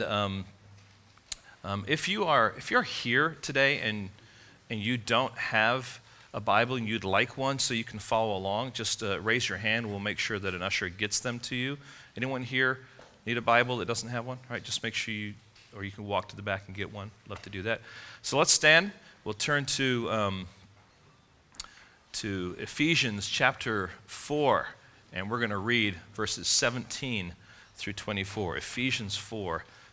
And if you're here today and you don't have a Bible and you'd like one so you can follow along, just raise your hand. We'll make sure that an usher gets them to you. Anyone here need a Bible that doesn't have one? All right, just make sure you can walk to the back and get one. Love to do that. So let's stand. We'll turn to Ephesians chapter 4, and we're going to read verses 17 through 24. Ephesians 4,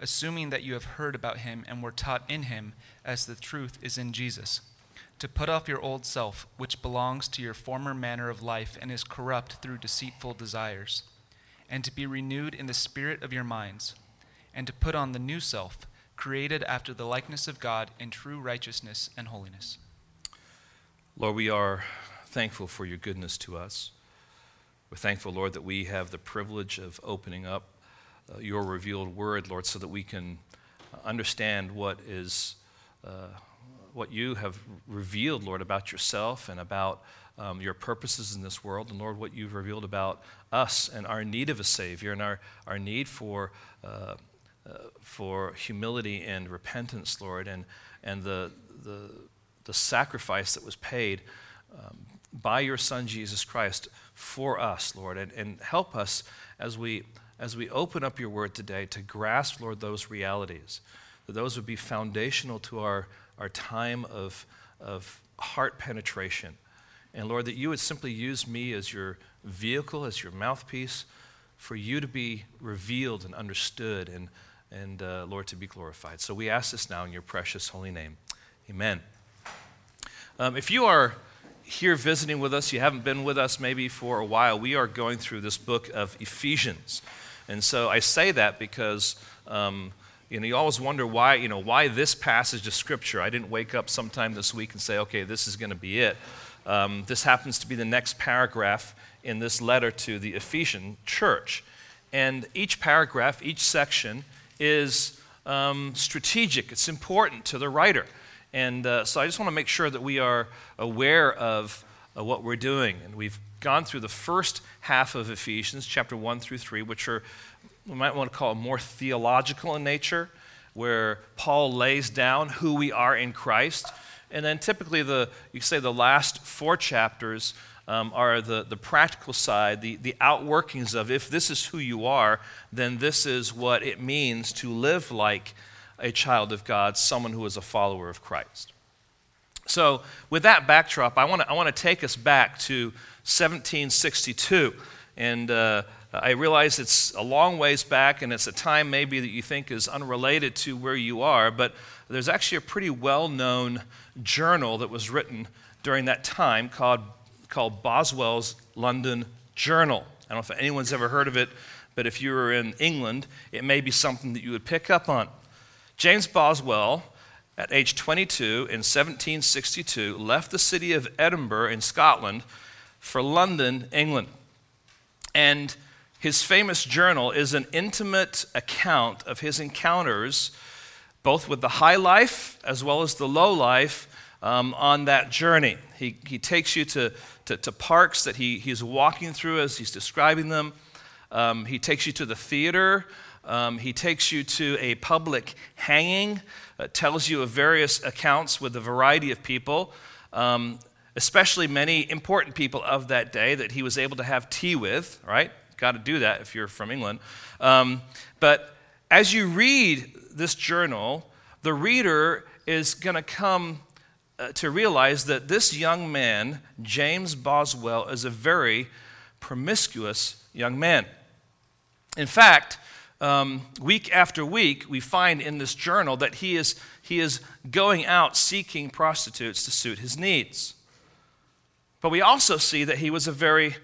assuming that you have heard about him and were taught in him, as the truth is in Jesus, to put off your old self, which belongs to your former manner of life and is corrupt through deceitful desires, and to be renewed in the spirit of your minds, and to put on the new self, created after the likeness of God in true righteousness and holiness. Lord, we are thankful for your goodness to us. We're thankful, Lord, that we have the privilege of opening up your revealed word, Lord, so that we can understand what you have revealed, Lord, about yourself and about your purposes in this world, and Lord, what you've revealed about us and our need of a Savior and our need for humility and repentance, Lord, and the sacrifice that was paid by your Son Jesus Christ for us, Lord, and help us as we open up your word today to grasp, Lord, those realities, that those would be foundational to our time of heart penetration. And Lord, that you would simply use me as your vehicle, as your mouthpiece, for you to be revealed and understood and Lord, to be glorified. So we ask this now in your precious holy name. Amen. If you are here visiting with us, you haven't been with us maybe for a while, we are going through this book of Ephesians. And so I say that because you always wonder why this passage of Scripture. I didn't wake up sometime this week and say, okay, this is going to be it. This happens to be the next paragraph in this letter to the Ephesian church. And each paragraph, each section is strategic. It's important to the writer. And so I just want to make sure that we are aware of what we're doing. And we've gone through the first half of Ephesians, chapter 1 through 3, which are, we might want to call, more theological in nature, where Paul lays down who we are in Christ. And then typically the last four chapters are the practical side, the outworkings of, if this is who you are, then this is what it means to live like a child of God, someone who is a follower of Christ. So with that backdrop, I want to take us back to 1762. And I realize it's a long ways back, and it's a time maybe that you think is unrelated to where you are, but there's actually a pretty well-known journal that was written during that time called Boswell's London Journal. I don't know if anyone's ever heard of it, but if you were in England, it may be something that you would pick up on. James Boswell, at age 22 in 1762, left the city of Edinburgh in Scotland for London, England. And his famous journal is an intimate account of his encounters, both with the high life as well as the low life on that journey. He takes you to parks that he's walking through as he's describing them. He takes you to the theater. He takes you to a public hanging, tells you of various accounts with a variety of people, especially many important people of that day that he was able to have tea with, right? Got to do that if you're from England. But as you read this journal, the reader is going to come to realize that this young man, James Boswell, is a very promiscuous young man. In fact, week after week, we find in this journal that he is going out seeking prostitutes to suit his needs. But we also see that he was a very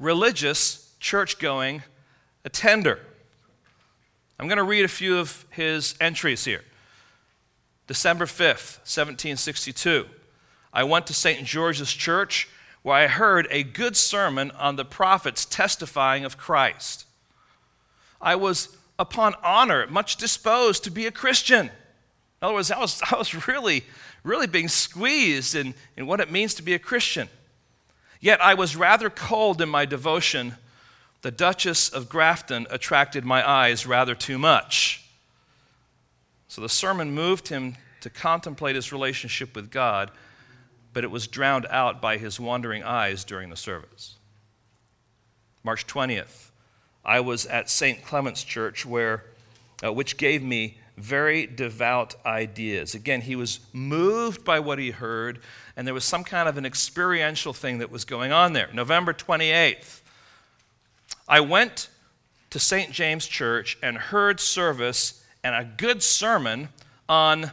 religious, church-going attender. I'm going to read a few of his entries here. December 5th, 1762. I went to St. George's Church, where I heard a good sermon on the prophets testifying of Christ. I was, upon honor, much disposed to be a Christian. In other words, I was really being squeezed in what it means to be a Christian. Yet I was rather cold in my devotion. The Duchess of Grafton attracted my eyes rather too much. So the sermon moved him to contemplate his relationship with God, but it was drowned out by his wandering eyes during the service. March 20th, I was at St. Clement's Church, which gave me very devout ideas. Again, he was moved by what he heard, and there was some kind of an experiential thing that was going on there. November 28th, I went to St. James Church and heard service and a good sermon on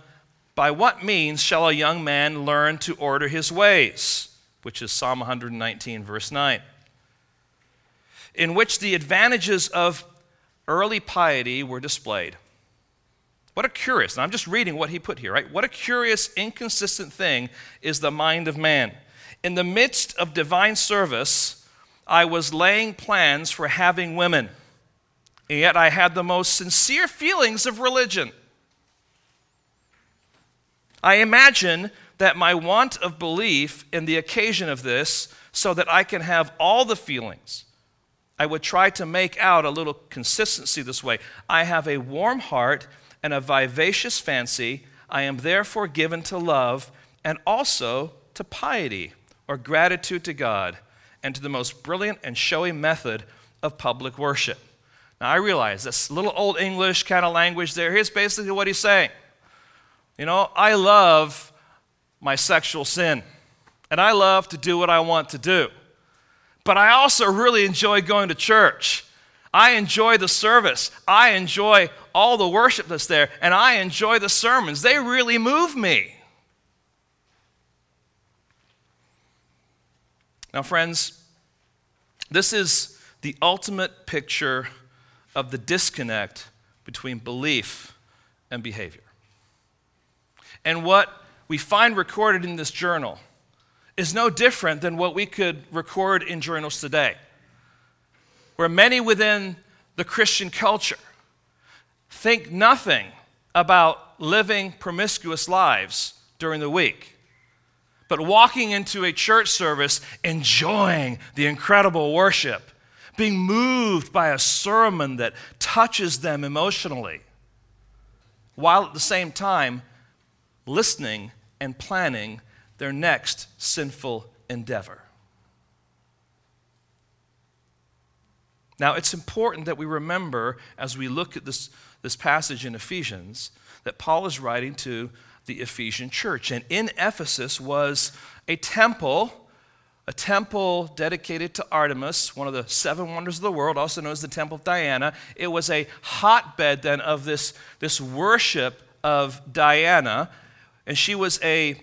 by what means shall a young man learn to order his ways, which is Psalm 119, verse 9, in which the advantages of early piety were displayed. What a curious, and I'm just reading what he put here, right? What a curious, inconsistent thing is the mind of man. In the midst of divine service, I was laying plans for having women, and yet I had the most sincere feelings of religion. I imagine that my want of belief in the occasion of this, so that I can have all the feelings, I would try to make out a little consistency this way. I have a warm heart and a vivacious fancy. I am therefore given to love and also to piety or gratitude to God and to the most brilliant and showy method of public worship. Now I realize this little old English kind of language there. Here's basically what he's saying. You know, I love my sexual sin, and I love to do what I want to do. But I also really enjoy going to church. I enjoy the service. I enjoy all the worship that's there, and I enjoy the sermons. They really move me. Now, friends, this is the ultimate picture of the disconnect between belief and behavior. And what we find recorded in this journal is no different than what we could record in journals today, where many within the Christian culture think nothing about living promiscuous lives during the week, but walking into a church service, enjoying the incredible worship, being moved by a sermon that touches them emotionally, while at the same time listening and planning their next sinful endeavor. Now, it's important that we remember, as we look at this passage in Ephesians, that Paul is writing to the Ephesian church. And in Ephesus was a temple dedicated to Artemis, one of the seven wonders of the world, also known as the Temple of Diana. It was a hotbed then of this worship of Diana. And she was a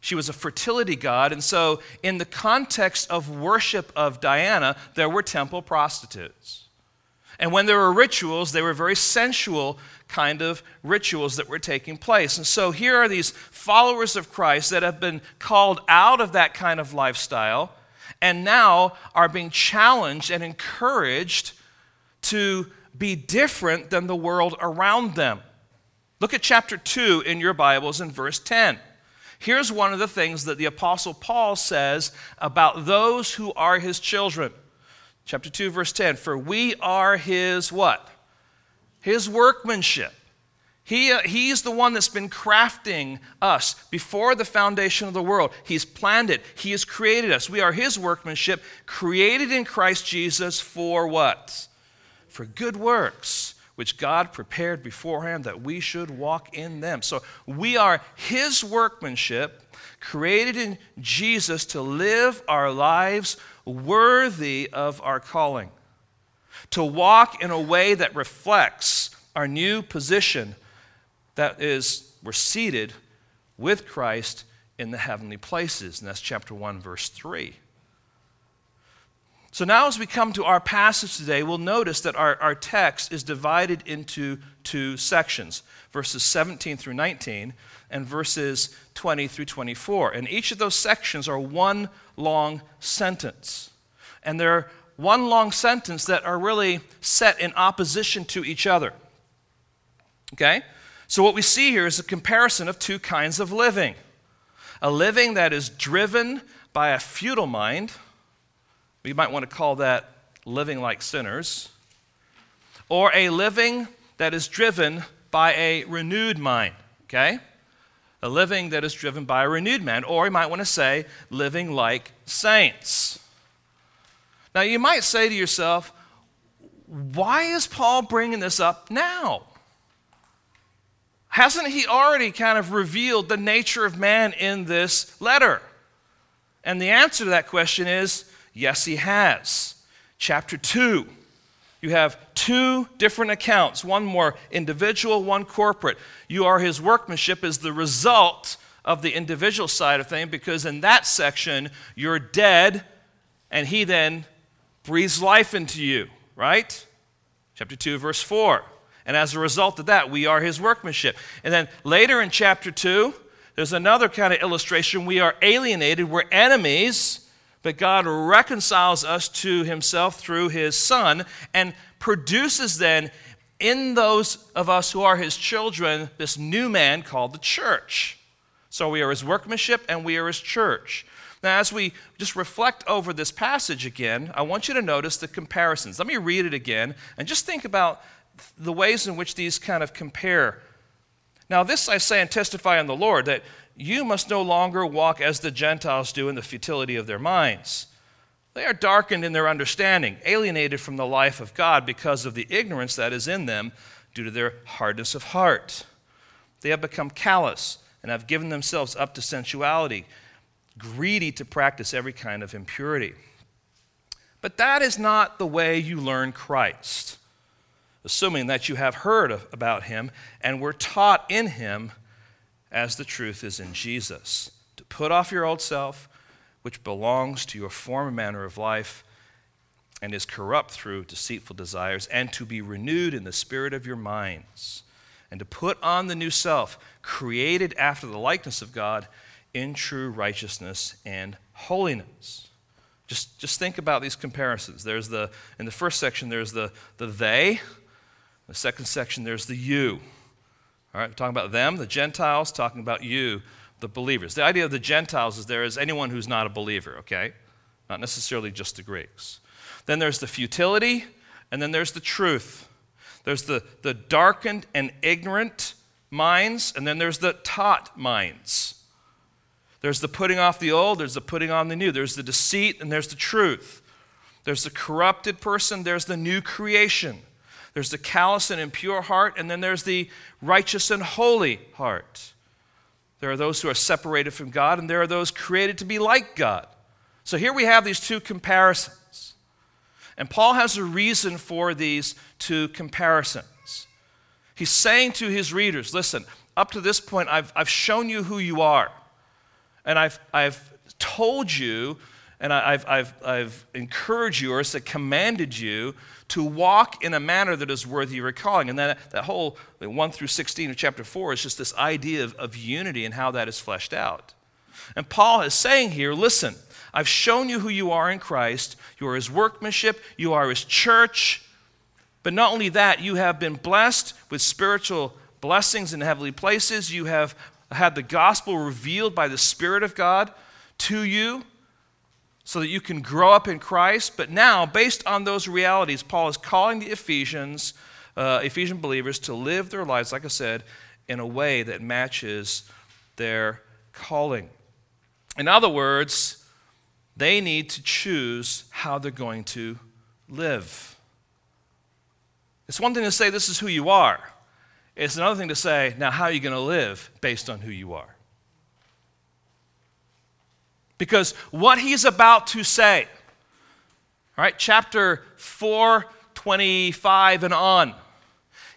fertility god, and so in the context of worship of Diana, there were temple prostitutes. And when there were rituals, they were very sensual kind of rituals that were taking place. And so here are these followers of Christ that have been called out of that kind of lifestyle and now are being challenged and encouraged to be different than the world around them. Look at chapter 2 in your Bibles in verse 10. Here's one of the things that the Apostle Paul says about those who are his children. Chapter 2, verse 10. For we are his what? His workmanship. He's the one that's been crafting us before the foundation of the world. He's planned it. He has created us. We are his workmanship, created in Christ Jesus for what? For good works, which God prepared beforehand that we should walk in them. So we are his workmanship, created in Jesus to live our lives worthy of our calling, to walk in a way that reflects our new position, that is, we're seated with Christ in the heavenly places. And that's chapter 1, verse 3. So now as we come to our passage today, we'll notice that our text is divided into two sections, verses 17 through 19 and verses 20 through 24. And each of those sections are one long sentence. And they're one long sentence that are really set in opposition to each other. Okay? So what we see here is a comparison of two kinds of living. A living that is driven by a futile mind. We might want to call that living like sinners. Or a living that is driven by a renewed mind. Okay? A living that is driven by a renewed mind. Or you might want to say living like saints. Now you might say to yourself, why is Paul bringing this up now? Hasn't he already kind of revealed the nature of man in this letter? And the answer to that question is, yes, he has. Chapter 2, you have two different accounts, one more individual, one corporate. You are his workmanship is the result of the individual side of things, because in that section, you're dead, and he then breathes life into you, right? Chapter 2, verse 4. And as a result of that, we are his workmanship. And then later in chapter 2, there's another kind of illustration. We are alienated, we're enemies, but God reconciles us to himself through his Son and produces then in those of us who are his children this new man called the church. So we are his workmanship and we are his church. Now, as we just reflect over this passage again, I want you to notice the comparisons. Let me read it again and just think about the ways in which these kind of compare. Now, this I say and testify in the Lord, that you must no longer walk as the Gentiles do in the futility of their minds. They are darkened in their understanding, alienated from the life of God because of the ignorance that is in them due to their hardness of heart. They have become callous and have given themselves up to sensuality, greedy to practice every kind of impurity. But that is not the way you learn Christ, assuming that you have heard about him and were taught in him as the truth is in Jesus, to put off your old self, which belongs to your former manner of life and is corrupt through deceitful desires, and to be renewed in the spirit of your minds, and to put on the new self, created after the likeness of God, in true righteousness and holiness. Just think about these comparisons. There's in the first section, there's the they. In the second section, there's the you. All right, we're talking about them, the Gentiles, talking about you, the believers. The idea of the Gentiles is there is anyone who's not a believer, okay? Not necessarily just the Greeks. Then there's the futility, and then there's the truth. There's the darkened and ignorant minds, and then there's the taught minds. There's the putting off the old, there's the putting on the new. There's the deceit, and there's the truth. There's the corrupted person, there's the new creation. There's the callous and impure heart, and then there's the righteous and holy heart. There are those who are separated from God, and there are those created to be like God. So here we have these two comparisons. And Paul has a reason for these two comparisons. He's saying to his readers, listen, up to this point, I've shown you who you are. And I've told you, and I've encouraged you, or said commanded you, to walk in a manner that is worthy of your calling. And that whole 1 through 16 of chapter 4 is just this idea of unity and how that is fleshed out. And Paul is saying here, listen, I've shown you who you are in Christ. You are his workmanship. You are his church. But not only that, you have been blessed with spiritual blessings in heavenly places. You have had the gospel revealed by the Spirit of God to you so that you can grow up in Christ. But now, based on those realities, Paul is calling the Ephesian believers to live their lives, like I said, in a way that matches their calling. In other words, they need to choose how they're going to live. It's one thing to say this is who you are. It's another thing to say, now how are you going to live based on who you are? Because what he's about to say, all right, chapter 4, 25 and on,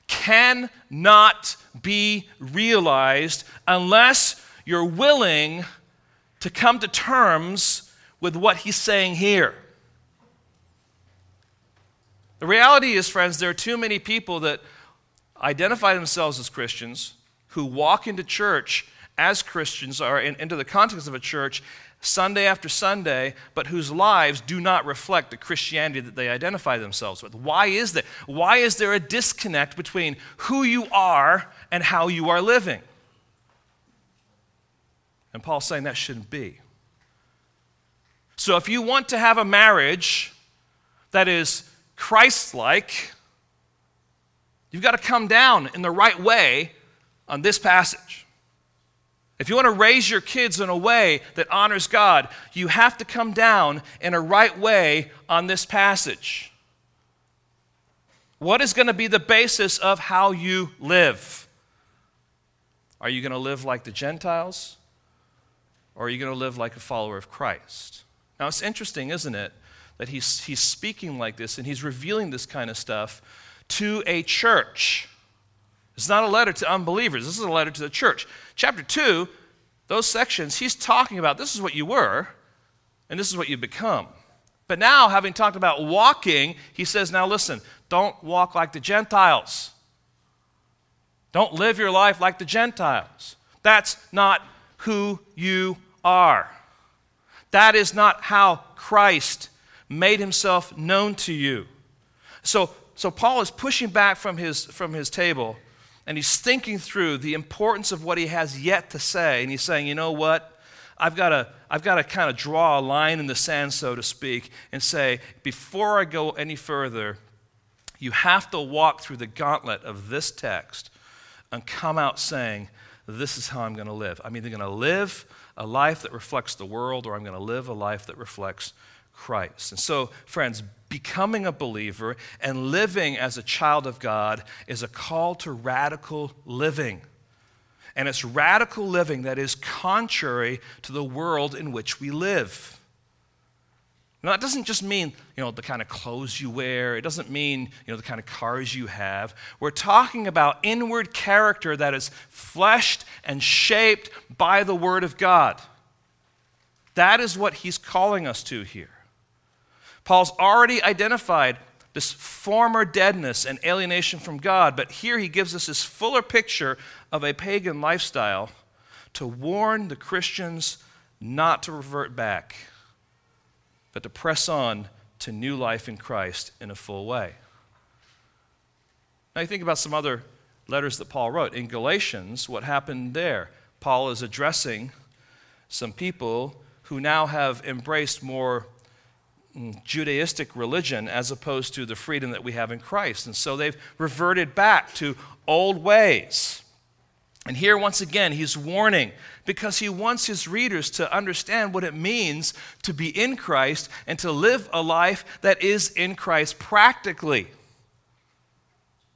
cannot be realized unless you're willing to come to terms with what he's saying here. The reality is, friends, there are too many people that identify themselves as Christians who walk into church as Christians or into the context of a church Sunday after Sunday, but whose lives do not reflect the Christianity that they identify themselves with. Why is that? Why is there a disconnect between who you are and how you are living? And Paul's saying that shouldn't be. So if you want to have a marriage that is Christ-like, you've got to come down in the right way on this passage. If you want to raise your kids in a way that honors God, you have to come down in a right way on this passage. What is going to be the basis of how you live? Are you going to live like the Gentiles? Or are you going to live like a follower of Christ? Now, it's interesting, isn't it, that he's speaking like this and he's revealing this kind of stuff to a church. It's not a letter to unbelievers. This is a letter to the church. Chapter 2, those sections, he's talking about this is what you were and this is what you become. But now, having talked about walking, he says, now listen, don't walk like the Gentiles. Don't live your life like the Gentiles. That's not who you are. That is not how Christ made himself known to you. So Paul is pushing back from his table, and he's thinking through the importance of what he has yet to say, and he's saying, you know what? I've got to kind of draw a line in the sand, so to speak, and say, before I go any further, you have to walk through the gauntlet of this text and come out saying, this is how I'm going to live. I'm either going to live a life that reflects the world, or I'm going to live a life that reflects Christ. And so, friends, becoming a believer and living as a child of God is a call to radical living. And it's radical living that is contrary to the world in which we live. Now, that doesn't just mean, the kind of clothes you wear. It doesn't mean, the kind of cars you have. We're talking about inward character that is fleshed and shaped by the Word of God. That is what he's calling us to here. Paul's already identified this former deadness and alienation from God, but here he gives us this fuller picture of a pagan lifestyle to warn the Christians not to revert back, but to press on to new life in Christ in a full way. Now you think about some other letters that Paul wrote. In Galatians, what happened there? Paul is addressing some people who now have embraced more Judaistic religion as opposed to the freedom that we have in Christ. And so they've reverted back to old ways. And here, once again, he's warning because he wants his readers to understand what it means to be in Christ and to live a life that is in Christ practically.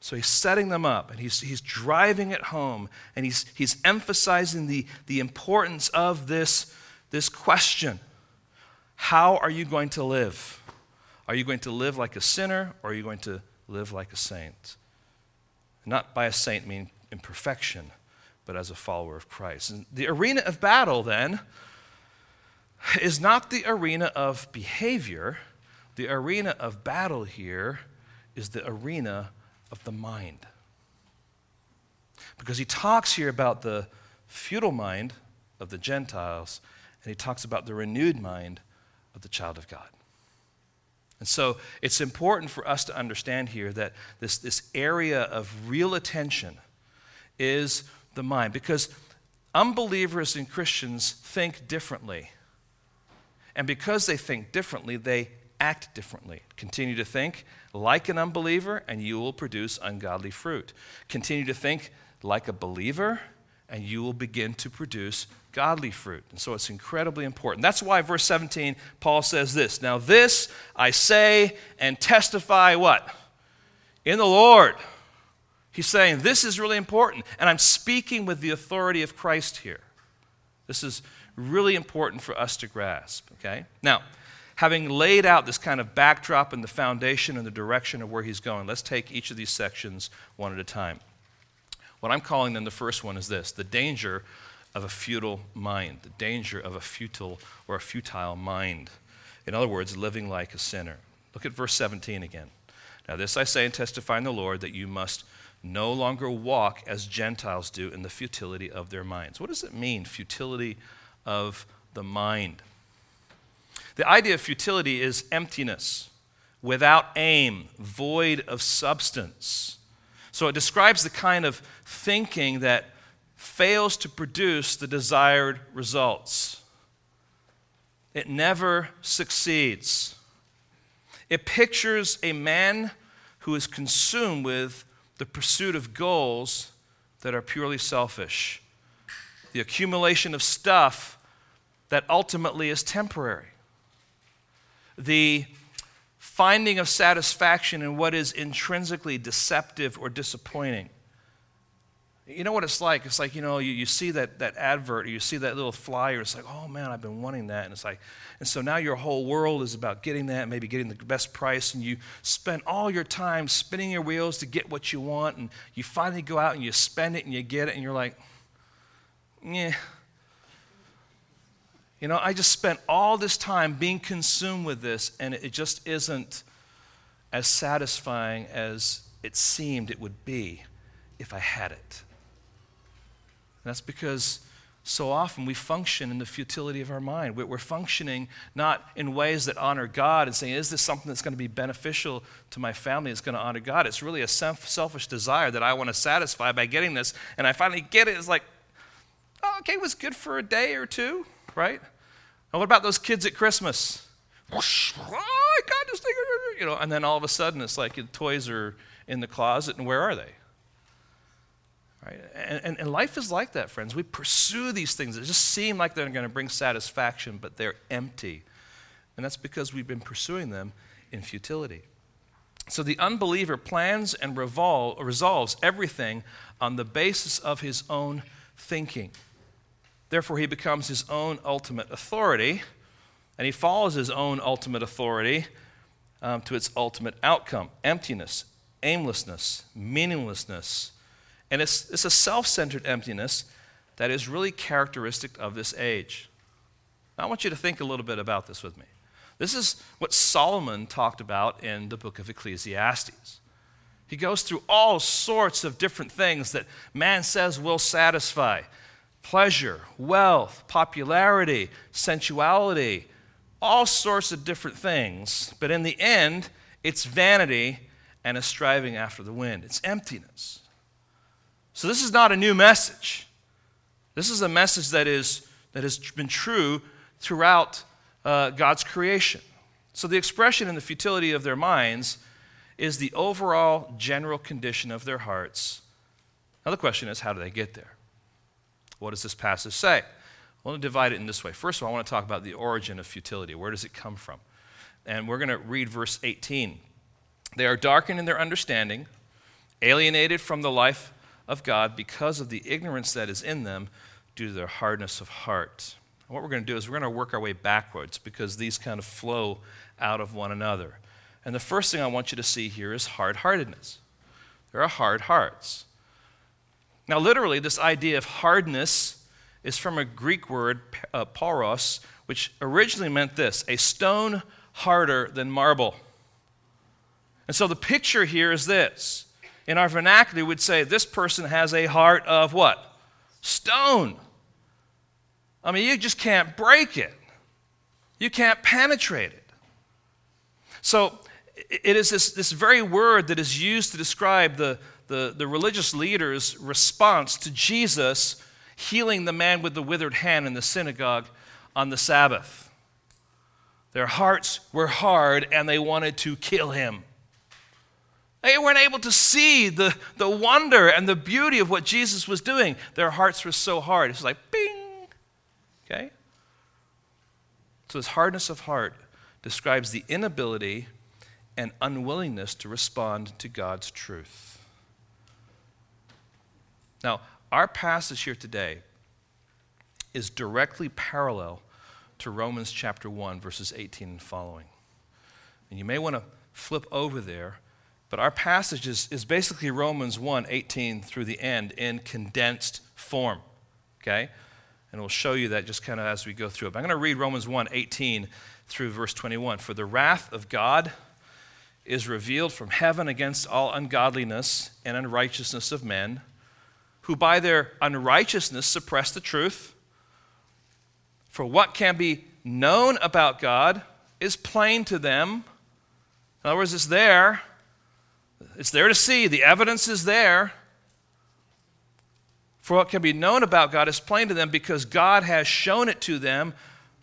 So he's setting them up, and he's driving it home, and he's emphasizing the importance of this question. How are you going to live? Are you going to live like a sinner, or are you going to live like a saint? Not by a saint meaning imperfection, but as a follower of Christ. And the arena of battle, then, is not the arena of behavior. The arena of battle here is the arena of the mind. Because he talks here about the futile mind of the Gentiles, and he talks about the renewed mind of the child of God. And so it's important for us to understand here that this area of real attention is the mind, because unbelievers and Christians think differently. And because they think differently, they act differently. Continue to think like an unbeliever, and you will produce ungodly fruit. Continue to think like a believer, and you will begin to produce godly fruit. And so it's incredibly important. That's why verse 17, Paul says this, now this I say and testify what? In the Lord. He's saying, this is really important, and I'm speaking with the authority of Christ here. This is really important for us to grasp, okay? Now, having laid out this kind of backdrop and the foundation and the direction of where he's going, let's take each of these sections one at a time. What I'm calling then the first one is this, the danger of a futile mind, the danger of a futile mind. In other words, living like a sinner. Look at verse 17 again. Now this I say and testify in the Lord, that you must no longer walk as Gentiles do in the futility of their minds. What does it mean, futility of the mind? The idea of futility is emptiness, without aim, void of substance. So it describes the kind of thinking that fails to produce the desired results. It never succeeds. It pictures a man who is consumed with the pursuit of goals that are purely selfish, the accumulation of stuff that ultimately is temporary, the finding of satisfaction in what is intrinsically deceptive or disappointing. You know what it's like? It's like, you know, you see that advert, or you see that little flyer, it's like, oh man, I've been wanting that. And it's like, and so now your whole world is about getting that, maybe getting the best price, and you spend all your time spinning your wheels to get what you want, and you finally go out and you spend it and you get it, and you're like, yeah. You know, I just spent all this time being consumed with this, and it just isn't as satisfying as it seemed it would be if I had it. And that's because so often we function in the futility of our mind. We're functioning not in ways that honor God and saying, is this something that's going to be beneficial to my family, that's going to honor God? It's really a selfish desire that I want to satisfy by getting this, and I finally get it. It's like, oh, okay, it was good for a day or two, right? And what about those kids at Christmas? Whoosh, oh, I got this thing, you know, and then all of a sudden it's like the toys are in the closet, and where are they? Right? And life is like that, friends. We pursue these things that just seem like they're going to bring satisfaction, but they're empty. And that's because we've been pursuing them in futility. So the unbeliever plans and resolves everything on the basis of his own thinking. Therefore, he becomes his own ultimate authority, and he follows his own ultimate authority to its ultimate outcome: emptiness, aimlessness, meaninglessness. And it's a self-centered emptiness that is really characteristic of this age. Now, I want you to think a little bit about this with me. This is what Solomon talked about in the book of Ecclesiastes. He goes through all sorts of different things that man says will satisfy: pleasure, wealth, popularity, sensuality, all sorts of different things. But in the end, it's vanity and a striving after the wind. It's emptiness. So this is not a new message. This is a message that has been true throughout God's creation. So the expression in the futility of their minds is the overall general condition of their hearts. Now the question is, how do they get there? What does this passage say? I want to divide it in this way. First of all, I want to talk about the origin of futility. Where does it come from? And we're going to read verse 18. They are darkened in their understanding, alienated from the life of God because of the ignorance that is in them due to their hardness of heart. And what we're going to do is we're going to work our way backwards, because these kind of flow out of one another. And the first thing I want you to see here is hard-heartedness. There are hard hearts. Now literally, this idea of hardness is from a Greek word, poros, which originally meant this: a stone harder than marble. And so the picture here is this. In our vernacular, we'd say this person has a heart of what? Stone. I mean, you just can't break it. You can't penetrate it. So it is this very word that is used to describe the religious leaders' response to Jesus healing the man with the withered hand in the synagogue on the Sabbath. Their hearts were hard, and they wanted to kill him. They weren't able to see the wonder and the beauty of what Jesus was doing. Their hearts were so hard. It's like, bing! Okay? So this hardness of heart describes the inability and unwillingness to respond to God's truth. Now, our passage here today is directly parallel to Romans chapter 1, verses 18 and following. And you may want to flip over there. But our passage is basically Romans 1, 18 through the end in condensed form, okay? And we'll show you that just kind of as we go through it. But I'm going to read Romans 1, 18 through verse 21. For the wrath of God is revealed from heaven against all ungodliness and unrighteousness of men, who by their unrighteousness suppress the truth. For what can be known about God is plain to them. In other words, it's there. It's there to see. The evidence is there. For what can be known about God is plain to them because God has shown it to them.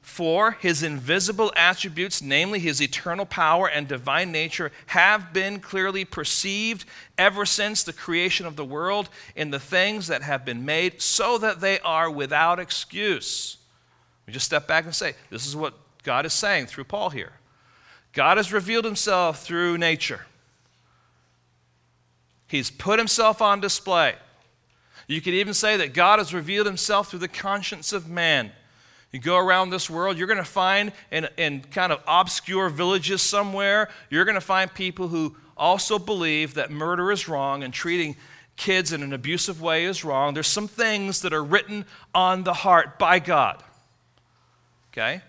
For his invisible attributes, namely his eternal power and divine nature, have been clearly perceived ever since the creation of the world in the things that have been made, so that they are without excuse. We just step back and say, this is what God is saying through Paul here. God has revealed himself through nature. He's put himself on display. You could even say that God has revealed himself through the conscience of man. You go around this world, you're going to find in kind of obscure villages somewhere, you're going to find people who also believe that murder is wrong and treating kids in an abusive way is wrong. There's some things that are written on the heart by God. Okay?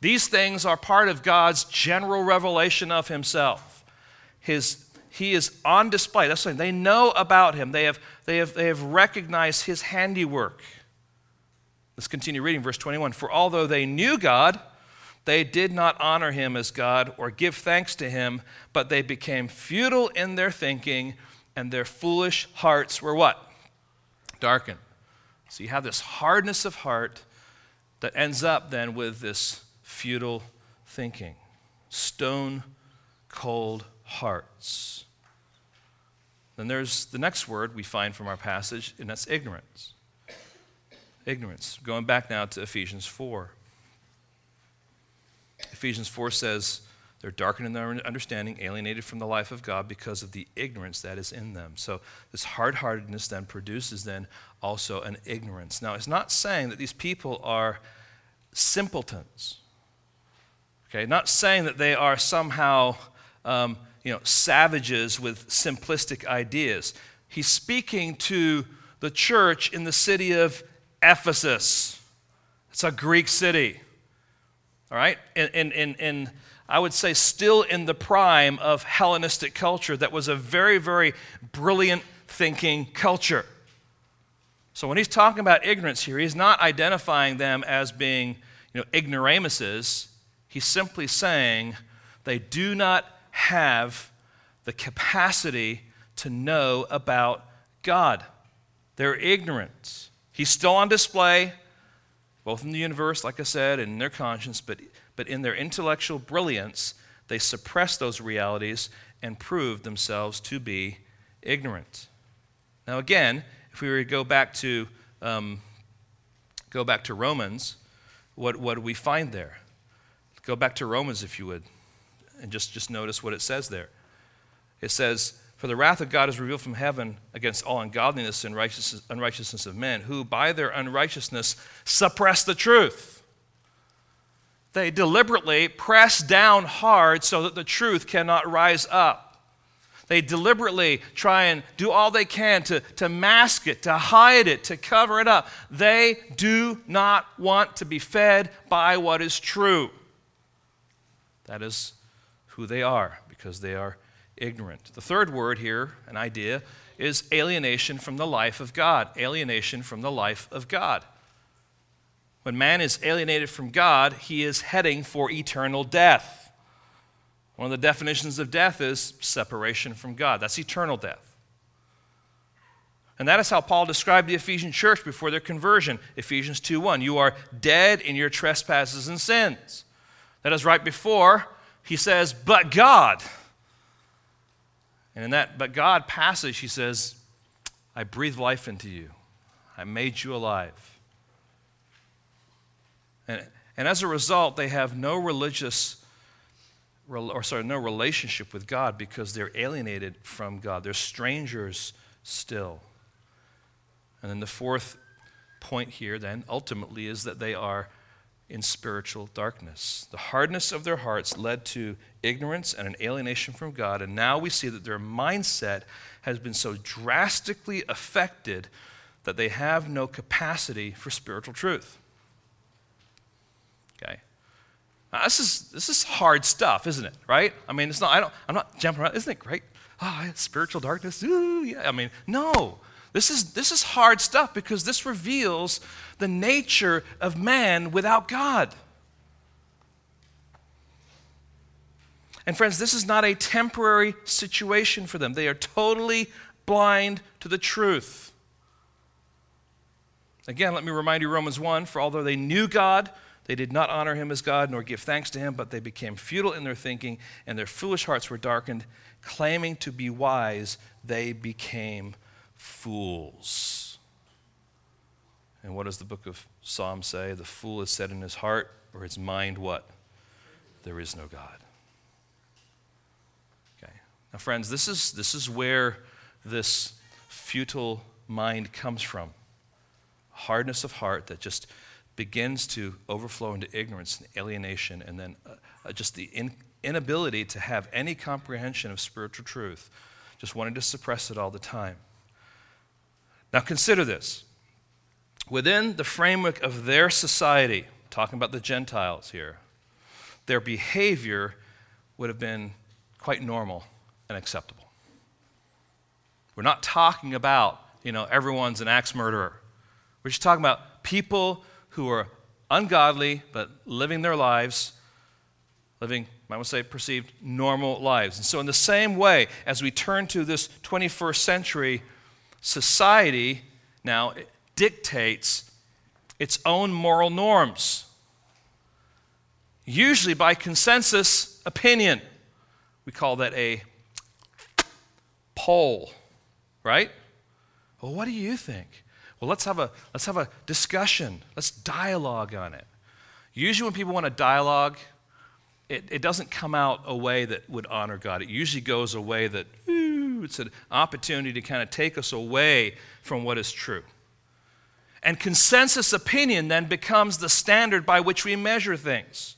These things are part of God's general revelation of himself. He is on display. That's what they know about him. They have recognized his handiwork. Let's continue reading verse 21. For although they knew God, they did not honor him as God or give thanks to him, but they became futile in their thinking, and their foolish hearts were what? Darkened. So you have this hardness of heart that ends up then with this futile thinking. Stone cold hearts. Then there's the next word we find from our passage, and that's ignorance. Ignorance. Going back now to Ephesians 4. Ephesians 4 says, they're darkened in their understanding, alienated from the life of God because of the ignorance that is in them. So this hard-heartedness then produces then also an ignorance. Now, it's not saying that these people are simpletons. Okay, not saying that they are somehow, savages with simplistic ideas. He's speaking to the church in the city of Ephesus. It's a Greek city. All right? In I would say still in the prime of Hellenistic culture, that was a very, very brilliant thinking culture. So when he's talking about ignorance here, he's not identifying them as being, ignoramuses. He's simply saying they do not have the capacity to know about God. They're ignorant. He's still on display, both in the universe, like I said, and in their conscience, but in their intellectual brilliance, they suppress those realities and prove themselves to be ignorant. Now again, if we were to go back to Romans, what do we find there? Go back to Romans, if you would, and just notice what it says there. It says, for the wrath of God is revealed from heaven against all ungodliness and unrighteousness of men, who by their unrighteousness suppress the truth. They deliberately press down hard so that the truth cannot rise up. They deliberately try and do all they can to mask it, to hide it, to cover it up. They do not want to be fed by what is true. That is who they are, because they are ignorant. The third word here, an idea, is alienation from the life of God. Alienation from the life of God. When man is alienated from God, he is heading for eternal death. One of the definitions of death is separation from God. That's eternal death. And that is how Paul described the Ephesian church before their conversion. Ephesians 2:1, you are dead in your trespasses and sins. That is right before he says, but God. And in that but God passage, he says, I breathed life into you. I made you alive. And as a result, they have no relationship with God because they're alienated from God. They're strangers still. And then the fourth point here then ultimately is that they are in spiritual darkness. The hardness of their hearts led to ignorance and an alienation from God, and now we see that their mindset has been so drastically affected that they have no capacity for spiritual truth. Okay? Now, this is hard stuff, isn't it? Right? I mean, it's not. I'm not jumping around. Isn't it great? Ah, spiritual darkness. Ooh, yeah. I mean, no. This is hard stuff because this reveals the nature of man without God. And friends, this is not a temporary situation for them. They are totally blind to the truth. Again, let me remind you Romans 1, for although they knew God, they did not honor him as God nor give thanks to him, but they became futile in their thinking and their foolish hearts were darkened. Claiming to be wise, they became fools. And what does the book of Psalms say? The fool has said in his heart or his mind what? There is no God. Now, friends, this is where this futile mind comes from. Hardness of heart that just begins to overflow into ignorance and alienation, and then just the inability to have any comprehension of spiritual truth, just wanting to suppress it all the time. Now, consider this. Within the framework of their society, talking about the Gentiles here, their behavior would have been quite normal and acceptable. We're not talking about, everyone's an axe murderer. We're just talking about people who are ungodly but living their lives, perceived normal lives. And so in the same way, as we turn to this 21st century, society now dictates its own moral norms, usually by consensus opinion. We call that a poll, right? Well, what do you think? Well, let's have a discussion. Let's dialogue on it. Usually when people want to dialogue, it doesn't come out a way that would honor God. It usually goes a way that, it's an opportunity to kind of take us away from what is true. And consensus opinion then becomes the standard by which we measure things.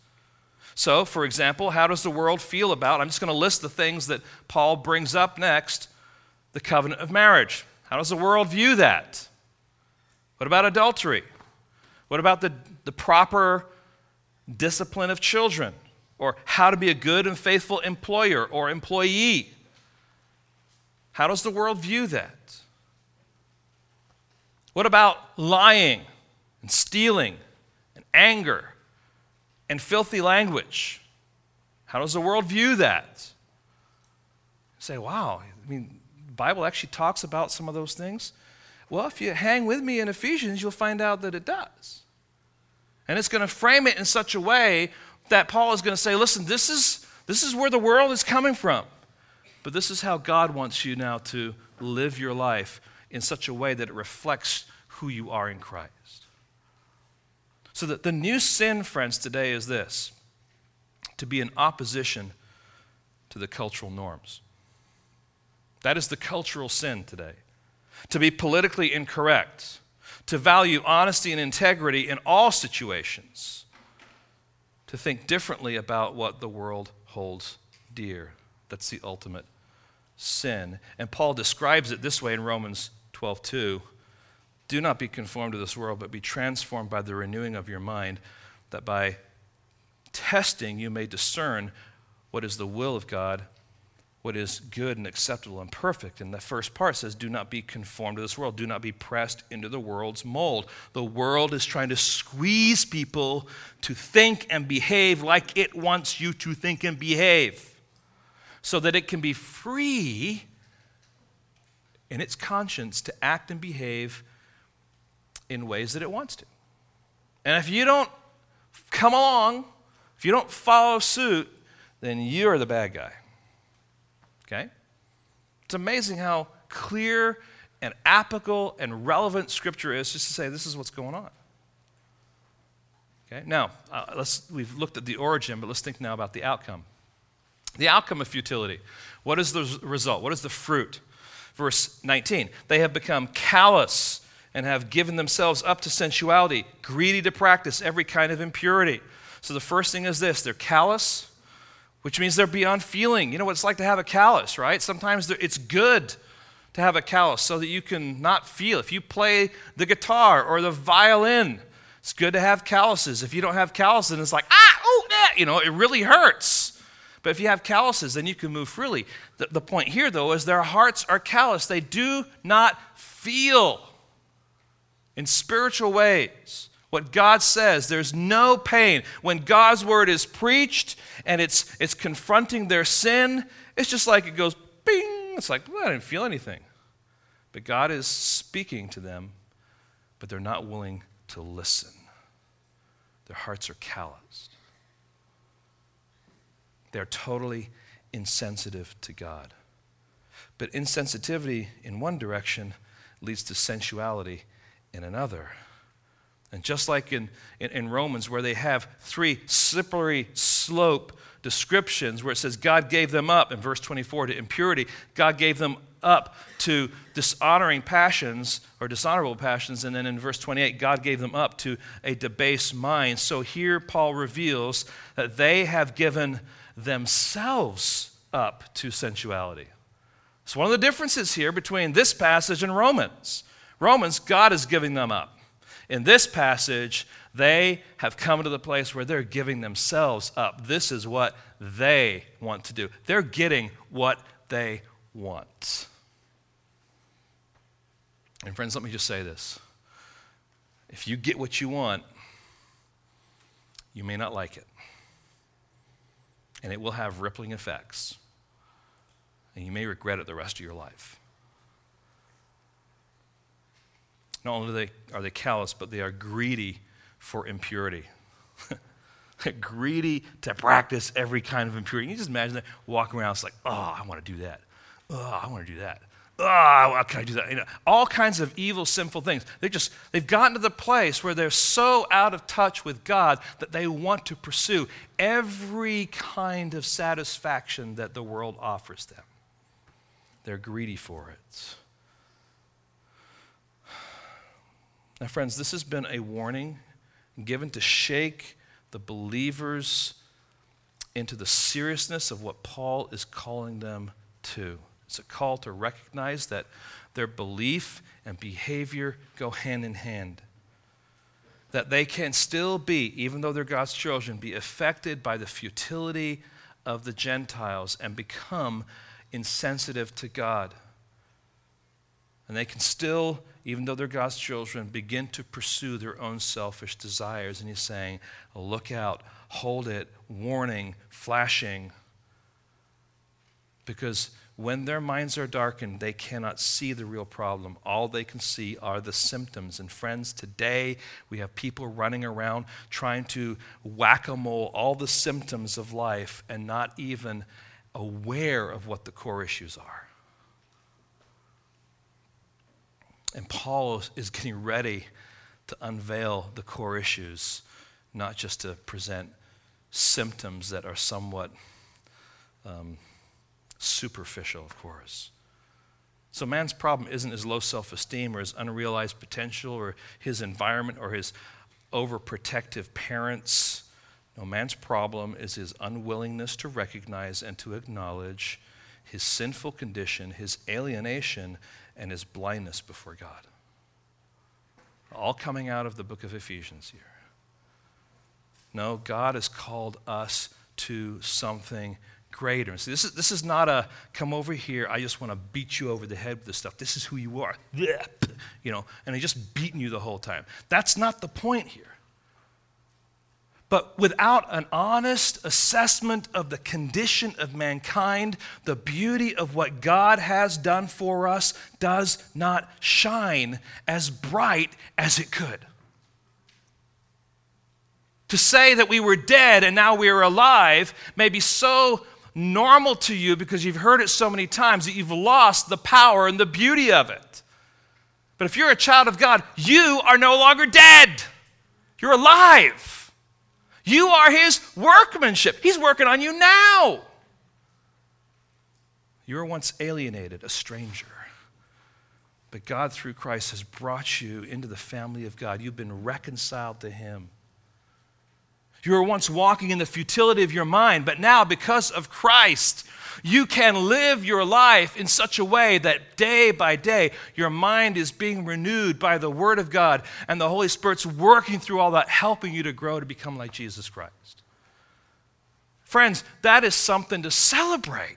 So, for example, how does the world feel about, I'm just going to list the things that Paul brings up next, the covenant of marriage. How does the world view that? What about adultery? What about the proper discipline of children? Or how to be a good and faithful employer or employee? How does the world view that? What about lying and stealing and anger and filthy language? How does the world view that? You say, wow, the Bible actually talks about some of those things. Well, if you hang with me in Ephesians, you'll find out that it does. And it's going to frame it in such a way that Paul is going to say, listen, this is where the world is coming from. But this is how God wants you now to live your life in such a way that it reflects who you are in Christ. So that the new sin, friends, today is this: to be in opposition to the cultural norms. That is the cultural sin today. To be politically incorrect, to value honesty and integrity in all situations, to think differently about what the world holds dear. That's the ultimate sin. And Paul describes it this way in Romans 12:2. Do not be conformed to this world, but be transformed by the renewing of your mind, that by testing you may discern what is the will of God, what is good and acceptable and perfect. And the first part says, do not be conformed to this world. Do not be pressed into the world's mold. The world is trying to squeeze people to think and behave like it wants you to think and behave, so that it can be free in its conscience to act and behave in ways that it wants to. And if you don't come along, if you don't follow suit, then you're the bad guy. Okay? It's amazing how clear and applicable and relevant Scripture is just to say this is what's going on. Okay? Now, we've looked at the origin, but let's think now about the outcome. The outcome of futility. What is the result? What is the fruit? Verse 19, they have become callous and have given themselves up to sensuality, greedy to practice every kind of impurity. So the first thing is this: they're callous, which means they're beyond feeling. You know what it's like to have a callous, right? Sometimes it's good to have a callous so that you can not feel. If you play the guitar or the violin, it's good to have calluses. If you don't have calluses, it's like, ah, ooh, you know, it really hurts. But if you have calluses, then you can move freely. The point here, though, is their hearts are calloused. They do not feel in spiritual ways what God says. There's no pain. When God's word is preached and it's confronting their sin, it's just like it goes, bing. It's like, well, I didn't feel anything. But God is speaking to them, but they're not willing to listen. Their hearts are calloused. They're totally insensitive to God. But insensitivity in one direction leads to sensuality in another. And just like in Romans, where they have three slippery slope descriptions where it says God gave them up, in verse 24, to impurity. God gave them up to dishonoring passions or dishonorable passions. And then in verse 28, God gave them up to a debased mind. So here Paul reveals that they have given themselves up to sensuality. It's one of the differences here between this passage and Romans. Romans, God is giving them up. In this passage, they have come to the place where they're giving themselves up. This is what they want to do. They're getting what they want. And friends, let me just say this. If you get what you want, you may not like it. And it will have rippling effects. And you may regret it the rest of your life. Not only are they callous, but they are greedy for impurity. Greedy to practice every kind of impurity. You just imagine that walking around, it's like, oh, I want to do that. Oh, I want to do that. Oh, how can I do that? You know, all kinds of evil, sinful things. They've gotten to the place where they're so out of touch with God that they want to pursue every kind of satisfaction that the world offers them. They're greedy for it. Now, friends, this has been a warning given to shake the believers into the seriousness of what Paul is calling them to. It's a call to recognize that their belief and behavior go hand in hand. That they can still be, even though they're God's children, be affected by the futility of the Gentiles and become insensitive to God. And they can still, even though they're God's children, begin to pursue their own selfish desires. And he's saying, look out, hold it, warning, flashing. Because when their minds are darkened, they cannot see the real problem. All they can see are the symptoms. And friends, today we have people running around trying to whack-a-mole all the symptoms of life and not even aware of what the core issues are. And Paul is getting ready to unveil the core issues, not just to present symptoms that are somewhat superficial, of course. So man's problem isn't his low self-esteem or his unrealized potential or his environment or his overprotective parents. No, man's problem is his unwillingness to recognize and to acknowledge his sinful condition, his alienation, and his blindness before God. All coming out of the book of Ephesians here. No, God has called us to something greater. And see, this is not a come over here, I just want to beat you over the head with this stuff. This is who you are. You know, and he's just beating you the whole time. That's not the point here. But without an honest assessment of the condition of mankind, the beauty of what God has done for us does not shine as bright as it could. To say that we were dead and now we are alive may be so normal to you because you've heard it so many times that you've lost the power and the beauty of it. But if you're a child of God, you are no longer dead. You're alive. You are his workmanship. He's working on you now. You were once alienated, a stranger. But God, through Christ, has brought you into the family of God. You've been reconciled to him. You were once walking in the futility of your mind, but now, because of Christ, you can live your life in such a way that day by day, your mind is being renewed by the Word of God, and the Holy Spirit's working through all that, helping you to grow to become like Jesus Christ. Friends, that is something to celebrate.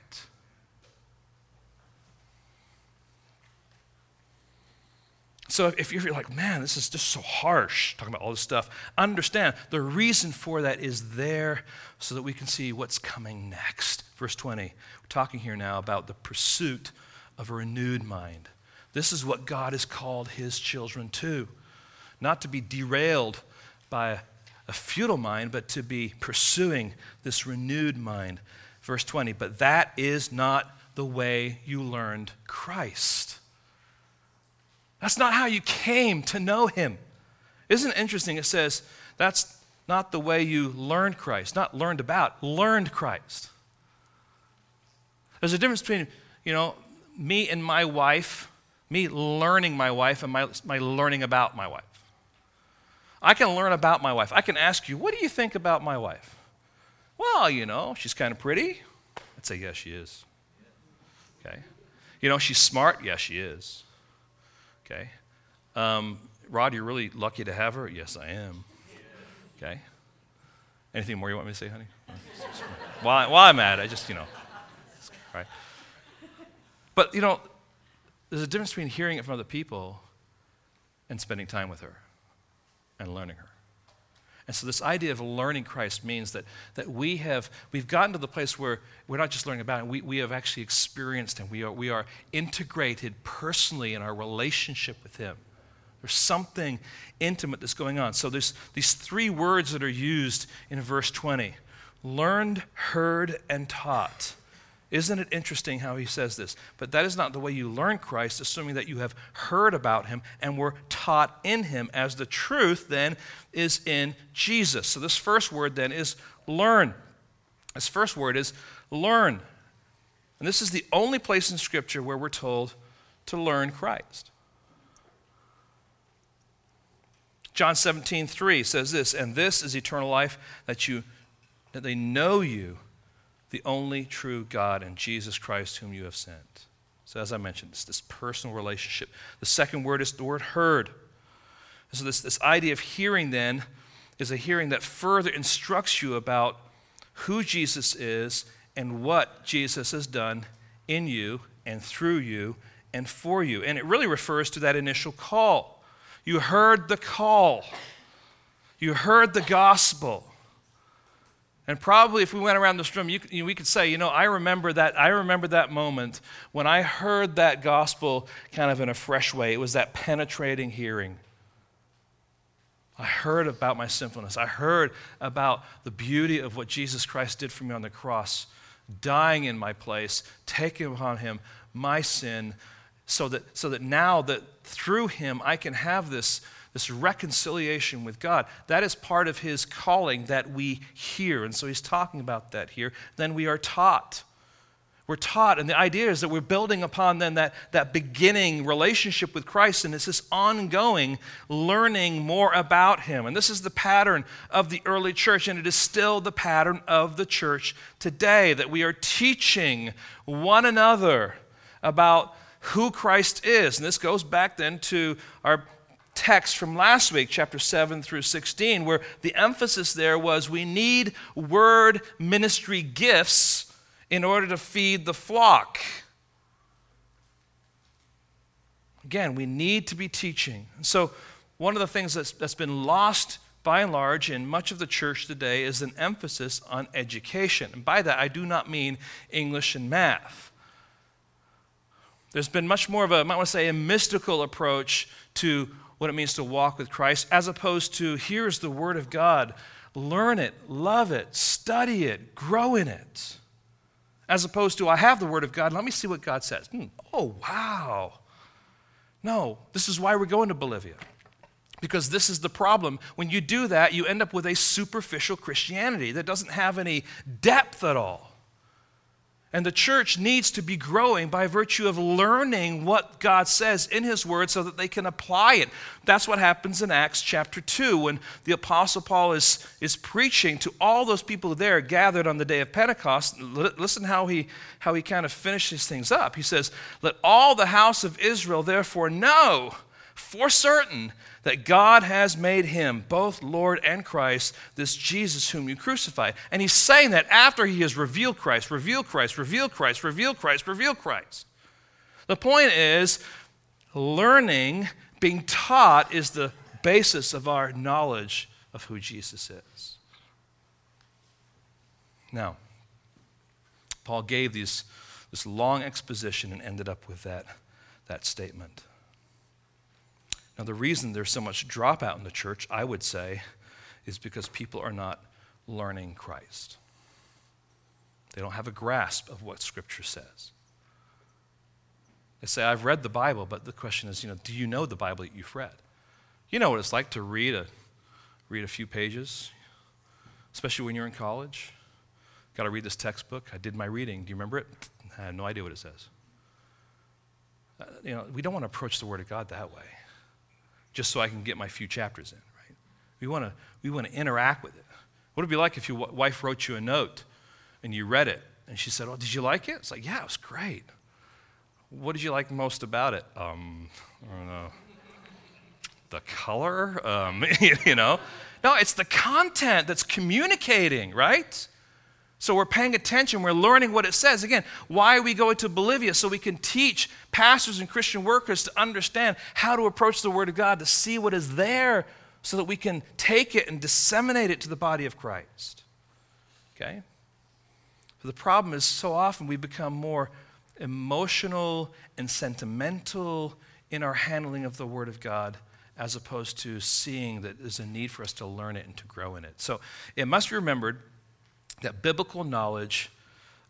So if you're like, man, this is just so harsh, talking about all this stuff, understand the reason for that is there so that we can see what's coming next. Verse 20, we're talking here now about the pursuit of a renewed mind. This is what God has called his children to, not to be derailed by a futile mind, but to be pursuing this renewed mind. Verse 20, but that is not the way you learned Christ. That's not how you came to know him. Isn't it interesting? It says, that's not the way you learned Christ, not learned about, learned Christ. There's a difference between, me and my wife, me learning my wife and my learning about my wife. I can learn about my wife. I can ask you, what do you think about my wife? Well, she's kind of pretty. I'd say, yes, she is. Okay. She's smart. Yes, she is. Okay. Rod, you're really lucky to have her. Yes, I am. Okay. Anything more you want me to say, honey? While I'm at it, I just, right. But, there's a difference between hearing it from other people and spending time with her and learning her. And so this idea of learning Christ means that we've gotten to the place where we're not just learning about him, we have actually experienced him. We are integrated personally in our relationship with him. There's something intimate that's going on. So there's these three words that are used in verse 20. Learned, heard, and taught. Isn't it interesting how he says this? But that is not the way you learn Christ, assuming that you have heard about him and were taught in him, as the truth then is in Jesus. So this first word then is learn. This first word is learn. And this is the only place in Scripture where we're told to learn Christ. John 17:3 says this, and this is eternal life, that they know you, the only true God, and Jesus Christ whom you have sent. So as I mentioned, it's this personal relationship. The second word is the word heard. So this idea of hearing then is a hearing that further instructs you about who Jesus is and what Jesus has done in you and through you and for you. And it really refers to that initial call. You heard the call. You heard the gospel. And probably if we went around this room, we could say, I remember that moment when I heard that gospel kind of in a fresh way. It was that penetrating hearing. I heard about my sinfulness. I heard about the beauty of what Jesus Christ did for me on the cross, dying in my place, taking upon him my sin, so that now that through him I can have this reconciliation with God. That is part of his calling that we hear. And so he's talking about that here. Then we are taught. We're taught, and the idea is that we're building upon then that beginning relationship with Christ, and it's this ongoing learning more about him. And this is the pattern of the early church, and it is still the pattern of the church today, that we are teaching one another about who Christ is. And this goes back then to our text from last week, chapter 7 through 16, where the emphasis there was we need word ministry gifts in order to feed the flock. Again, we need to be teaching. And so one of the things that's been lost by and large in much of the church today is an emphasis on education. And by that, I do not mean English and math. There's been much more of a, I might want to say, a mystical approach to what it means to walk with Christ, as opposed to here's the Word of God, learn it, love it, study it, grow in it. As opposed to I have the Word of God, let me see what God says. Oh, wow. No, this is why we're going to Bolivia, because this is the problem. When you do that, you end up with a superficial Christianity that doesn't have any depth at all. And the church needs to be growing by virtue of learning what God says in his word so that they can apply it. That's what happens in Acts chapter 2 when the Apostle Paul is preaching to all those people there gathered on the day of Pentecost. Listen how he kind of finishes things up. He says, "Let all the house of Israel therefore know for certain that God has made him both Lord and Christ, this Jesus whom you crucified. And he's saying that after he has revealed Christ, revealed Christ, revealed Christ, revealed Christ, revealed Christ. The point is, learning, being taught, is the basis of our knowledge of who Jesus is. Now, Paul gave this long exposition and ended up with that statement. Now, the reason there's so much dropout in the church, I would say, is because people are not learning Christ. They don't have a grasp of what Scripture says. They say, I've read the Bible, but the question is, do you know the Bible that you've read? You know what it's like to read a few pages, especially when you're in college. Got to read this textbook. I did my reading. Do you remember it? I have no idea what it says. We don't want to approach the Word of God that way, just so I can get my few chapters in, right? We want to interact with it. What would it be like if your wife wrote you a note and you read it and she said, "Oh, did you like it?" It's like, "Yeah, it was great." What did you like most about it? I don't know. The color, No, it's the content that's communicating, right? So we're paying attention, we're learning what it says. Again, why we go to Bolivia, so we can teach pastors and Christian workers to understand how to approach the Word of God, to see what is there so that we can take it and disseminate it to the body of Christ. Okay? But the problem is, so often we become more emotional and sentimental in our handling of the Word of God, as opposed to seeing that there's a need for us to learn it and to grow in it. So it must be remembered that biblical knowledge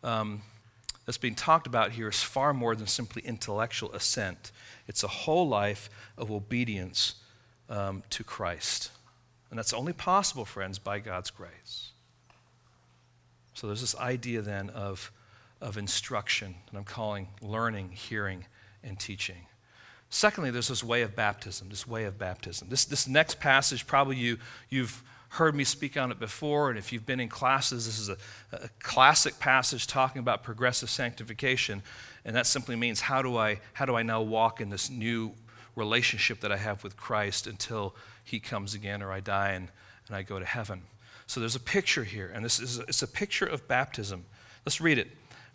that's being talked about here is far more than simply intellectual assent. It's a whole life of obedience to Christ. And that's only possible, friends, by God's grace. So there's this idea then of instruction, and I'm calling learning, hearing, and teaching. Secondly, there's this way of baptism, This next passage, probably you've heard me speak on it before, and if you've been in classes, this is a classic passage talking about progressive sanctification, and that simply means how do I now walk in this new relationship that I have with Christ until he comes again, or I die and I go to heaven. So there's a picture here, and it's a picture of baptism. Let's read it.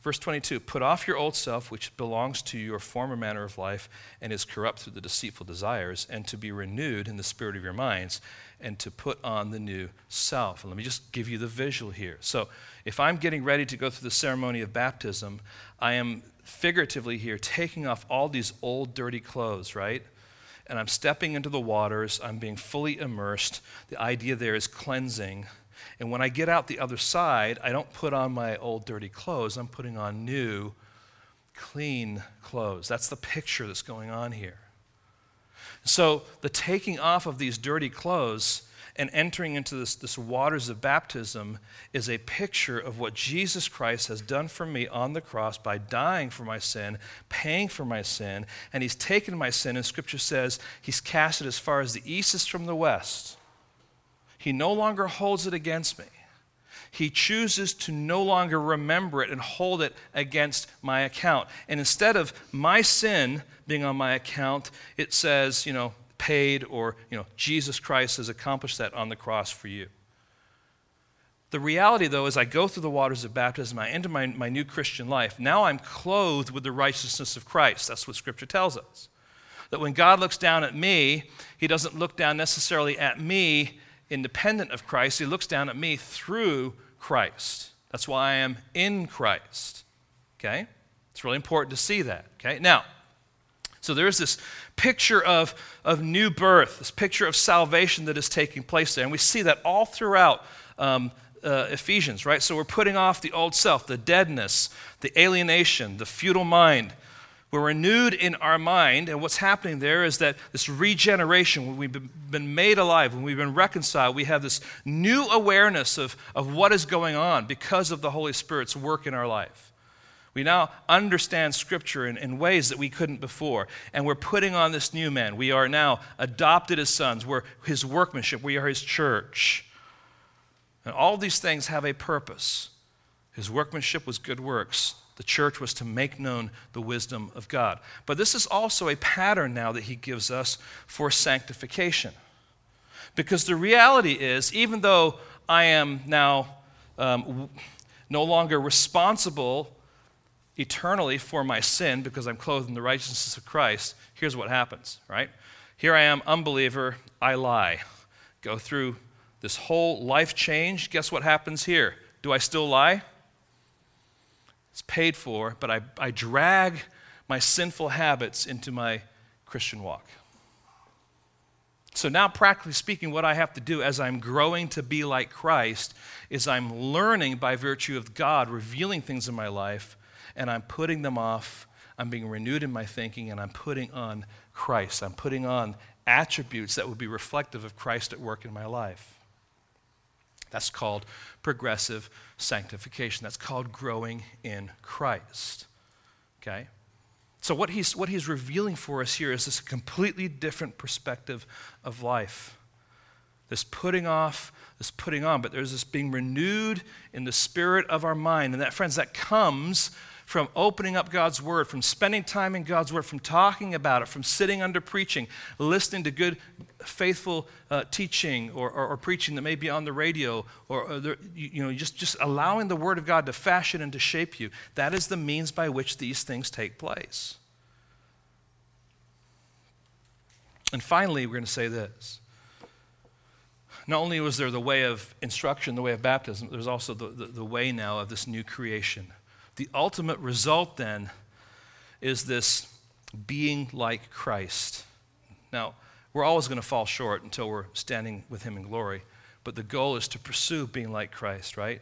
Verse 22, put off your old self, which belongs to your former manner of life and is corrupt through the deceitful desires, and to be renewed in the spirit of your minds, and to put on the new self. And let me just give you the visual here. So if I'm getting ready to go through the ceremony of baptism, I am figuratively here taking off all these old dirty clothes, right? And I'm stepping into the waters. I'm being fully immersed. The idea there is cleansing. And when I get out the other side, I don't put on my old dirty clothes. I'm putting on new, clean clothes. That's the picture that's going on here. So the taking off of these dirty clothes and entering into this waters of baptism is a picture of what Jesus Christ has done for me on the cross by dying for my sin, paying for my sin, and he's taken my sin, and Scripture says he's cast it as far as the east is from the west. He no longer holds it against me. He chooses to no longer remember it and hold it against my account. And instead of my sin being on my account, it says, paid, or, Jesus Christ has accomplished that on the cross for you. The reality, though, is I go through the waters of baptism, I enter my new Christian life. Now I'm clothed with the righteousness of Christ. That's what Scripture tells us. That when God looks down at me, he doesn't look down necessarily at me independent of Christ, he looks down at me through Christ. That's why I am in Christ, okay? It's really important to see that, okay? Now, so there's this picture of new birth, this picture of salvation that is taking place there, and we see that all throughout Ephesians, right? So we're putting off the old self, the deadness, the alienation, the futile mind. We're renewed in our mind, and what's happening there is that this regeneration, when we've been made alive, when we've been reconciled, we have this new awareness of what is going on because of the Holy Spirit's work in our life. We now understand Scripture in ways that we couldn't before, and we're putting on this new man. We are now adopted as sons. We're his workmanship. We are his church. And all these things have a purpose. His workmanship was good works. The church was to make known the wisdom of God. But this is also a pattern now that he gives us for sanctification. Because the reality is, even though I am now no longer responsible eternally for my sin because I'm clothed in the righteousness of Christ, here's what happens, right? Here I am, unbeliever, I lie. Go through this whole life change. Guess what happens here? Do I still lie? It's paid for, but I drag my sinful habits into my Christian walk. So now, practically speaking, what I have to do as I'm growing to be like Christ is I'm learning by virtue of God revealing things in my life, and I'm putting them off. I'm being renewed in my thinking, and I'm putting on Christ. I'm putting on attributes that would be reflective of Christ at work in my life. That's called progressive sanctification. That's called growing in Christ. Okay? So what he's revealing for us here is this completely different perspective of life. This putting off, this putting on, but there's this being renewed in the spirit of our mind. And that, friends, that comes from opening up God's word, from spending time in God's word, from talking about it, from sitting under preaching, listening to good, faithful teaching or preaching that may be on the radio, or just allowing the word of God to fashion and to shape you. That is the means by which these things take place. And finally, we're going to say this. Not only was there the way of instruction, the way of baptism, there's also the way now of this new creation. The ultimate result, then, is this being like Christ. Now, we're always going to fall short until we're standing with him in glory, but the goal is to pursue being like Christ, right?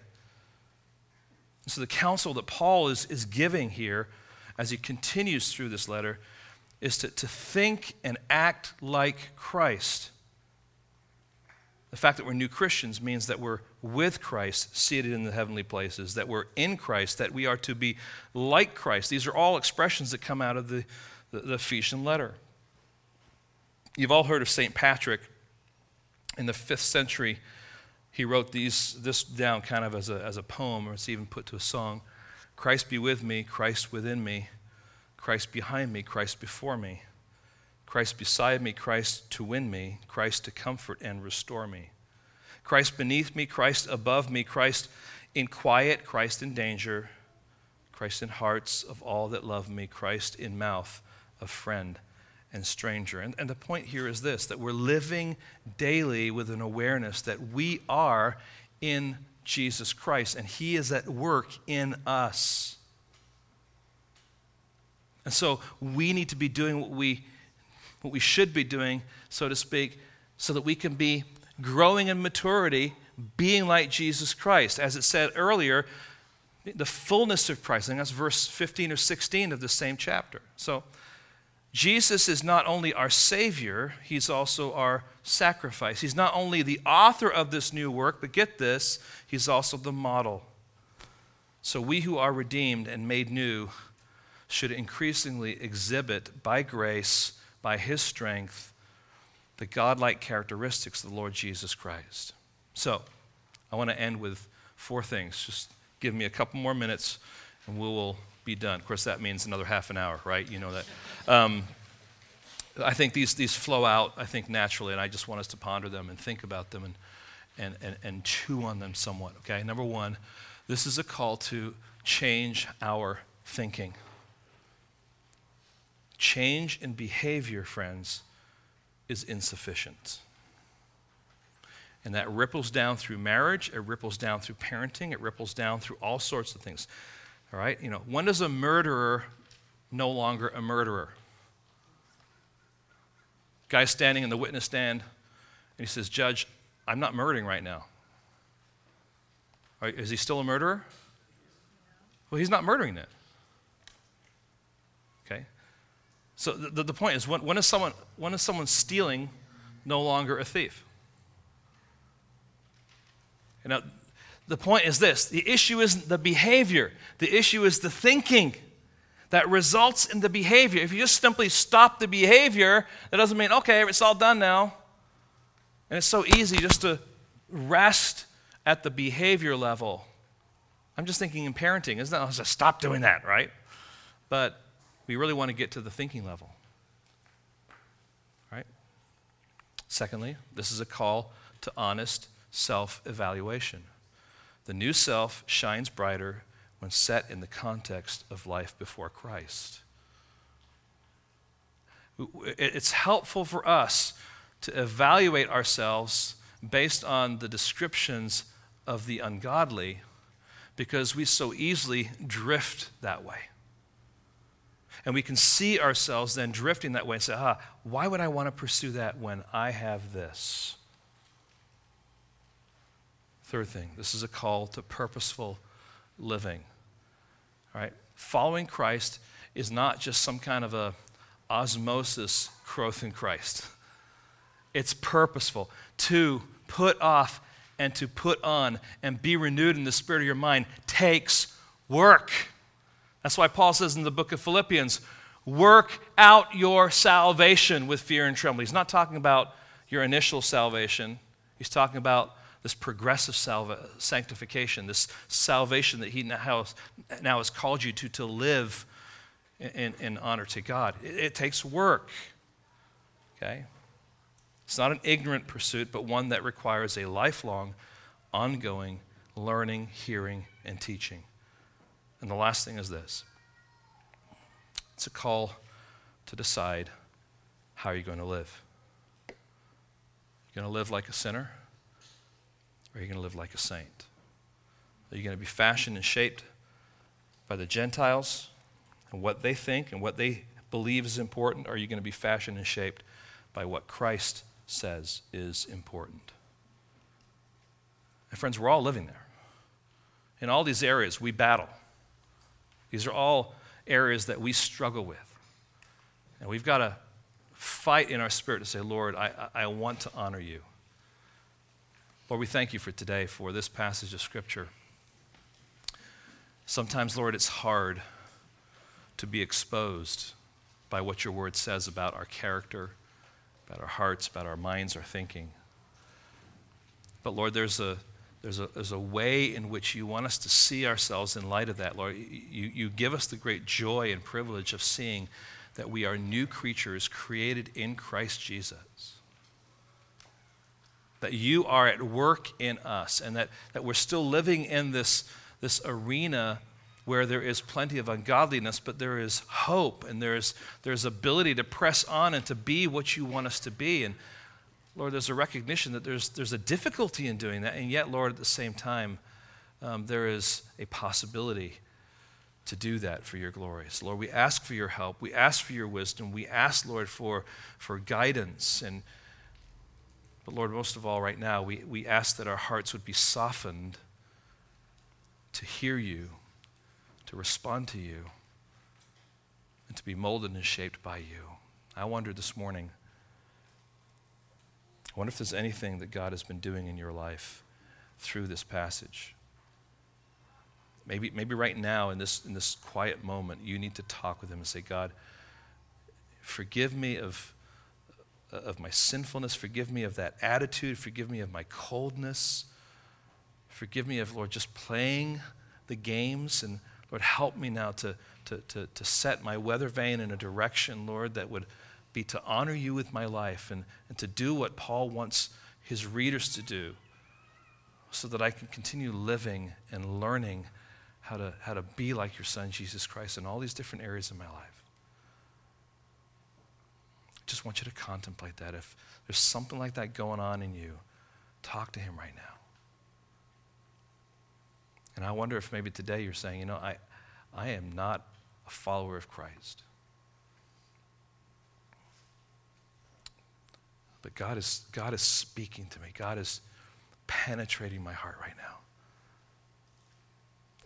So the counsel that Paul is giving here as he continues through this letter is to think and act like Christ. The fact that we're new Christians means that we're with Christ, seated in the heavenly places, that we're in Christ, that we are to be like Christ. These are all expressions that come out of the Ephesian letter. You've all heard of St. Patrick. In the 5th century, he wrote this down kind of as a poem, or it's even put to a song. Christ be with me, Christ within me, Christ behind me, Christ before me. Christ beside me, Christ to win me, Christ to comfort and restore me. Christ beneath me, Christ above me, Christ in quiet, Christ in danger, Christ in hearts of all that love me, Christ in mouth of friend and stranger. And the point here is this, that we're living daily with an awareness that we are in Jesus Christ, and he is at work in us. And so we need to be doing what we should be doing, so to speak, so that we can be growing in maturity, being like Jesus Christ. As it said earlier, the fullness of Christ. I think that's verse 15 or 16 of the same chapter. So Jesus is not only our Savior, he's also our sacrifice. He's not only the author of this new work, but get this, he's also the model. So we who are redeemed and made new should increasingly exhibit by grace, by his strength, the godlike characteristics of the Lord Jesus Christ. So, I want to end with 4 things. Just give me a couple more minutes and we will be done. Of course, that means another half an hour, right? You know that. I think these flow out, I think, naturally, and I just want us to ponder them and think about them and chew on them somewhat, okay? Number 1, this is a call to change our thinking. Change in behavior, friends, is insufficient. And that ripples down through marriage, it ripples down through parenting, it ripples down through all sorts of things. All right? You know, when is a murderer no longer a murderer? Guy's standing in the witness stand, and he says, "Judge, I'm not murdering right now." All right, is he still a murderer? Well, he's not murdering then. Okay? So the point is, when is someone stealing no longer a thief? And now, the point is this. The issue isn't the behavior. The issue is the thinking that results in the behavior. If you just simply stop the behavior, that doesn't mean, okay, it's all done now. And it's so easy just to rest at the behavior level. I'm just thinking in parenting, isn't that, stop doing that, right? But we really want to get to the thinking level, right? Secondly, this is a call to honest self-evaluation. The new self shines brighter when set in the context of life before Christ. It's helpful for us to evaluate ourselves based on the descriptions of the ungodly, because we so easily drift that way. And we can see ourselves then drifting that way and say, why would I want to pursue that when I have this? Third thing, this is a call to purposeful living. All right? Following Christ is not just some kind of a osmosis growth in Christ. It's purposeful to put off and to put on and be renewed in the spirit of your mind takes work. That's why Paul says in the book of Philippians, work out your salvation with fear and trembling. He's not talking about your initial salvation. He's talking about this progressive sanctification, this salvation that he now has called you to live in honor to God. It takes work, okay? It's not an ignorant pursuit, but one that requires a lifelong, ongoing learning, hearing, and teaching. And the last thing is this. It's a call to decide how you're going to live. You're going to live like a sinner, or you're going to live like a saint? Are you going to be fashioned and shaped by the Gentiles and what they think and what they believe is important? Or are you going to be fashioned and shaped by what Christ says is important? And friends, we're all living there. In all these areas, we battle. These are all areas that we struggle with. And we've got to fight in our spirit to say, Lord, I want to honor you. Lord, we thank you for today, for this passage of Scripture. Sometimes, Lord, it's hard to be exposed by what your word says about our character, about our hearts, about our minds, our thinking. But Lord, there's a way in which you want us to see ourselves in light of that, Lord. You give us the great joy and privilege of seeing that we are new creatures created in Christ Jesus. That you are at work in us, and that we're still living in this arena where there is plenty of ungodliness, but there is hope, and there's ability to press on and to be what you want us to be. And Lord, there's a recognition that there's a difficulty in doing that, and yet, Lord, at the same time, there is a possibility to do that for your glory. So, Lord, we ask for your help. We ask for your wisdom. We ask, Lord, for guidance. But Lord, most of all, right now, we ask that our hearts would be softened to hear you, to respond to you, and to be molded and shaped by you. I wonder if there's anything that God has been doing in your life through this passage. Maybe right now in this quiet moment, you need to talk with him and say, God, forgive me of my sinfulness, forgive me of that attitude, forgive me of my coldness, forgive me of, Lord, just playing the games, and Lord, help me now to set my weather vane in a direction, Lord, that would be to honor you with my life and to do what Paul wants his readers to do, so that I can continue living and learning how to be like your son, Jesus Christ, in all these different areas of my life. Just want you to contemplate that. If there's something like that going on in you, talk to him right now. And I wonder if maybe today you're saying, I am not a follower of Christ. But God is speaking to me. God is penetrating my heart right now.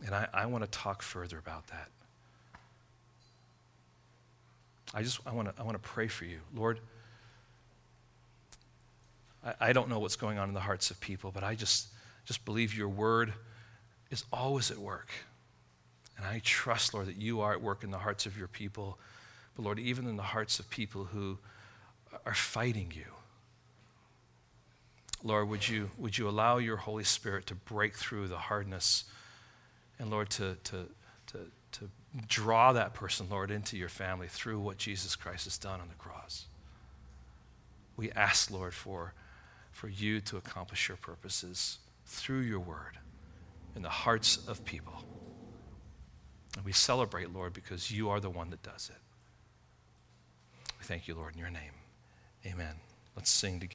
And I want to talk further about that. I want to pray for you. Lord, I don't know what's going on in the hearts of people, but I just believe your word is always at work. And I trust, Lord, that you are at work in the hearts of your people. But Lord, even in the hearts of people who are fighting you, Lord, would you allow your Holy Spirit to break through the hardness And Lord, to draw that person, Lord, into your family through what Jesus Christ has done on the cross. We ask, Lord, for you to accomplish your purposes through your word in the hearts of people. And we celebrate, Lord, because you are the one that does it. We thank you, Lord, in your name. Amen. Let's sing together.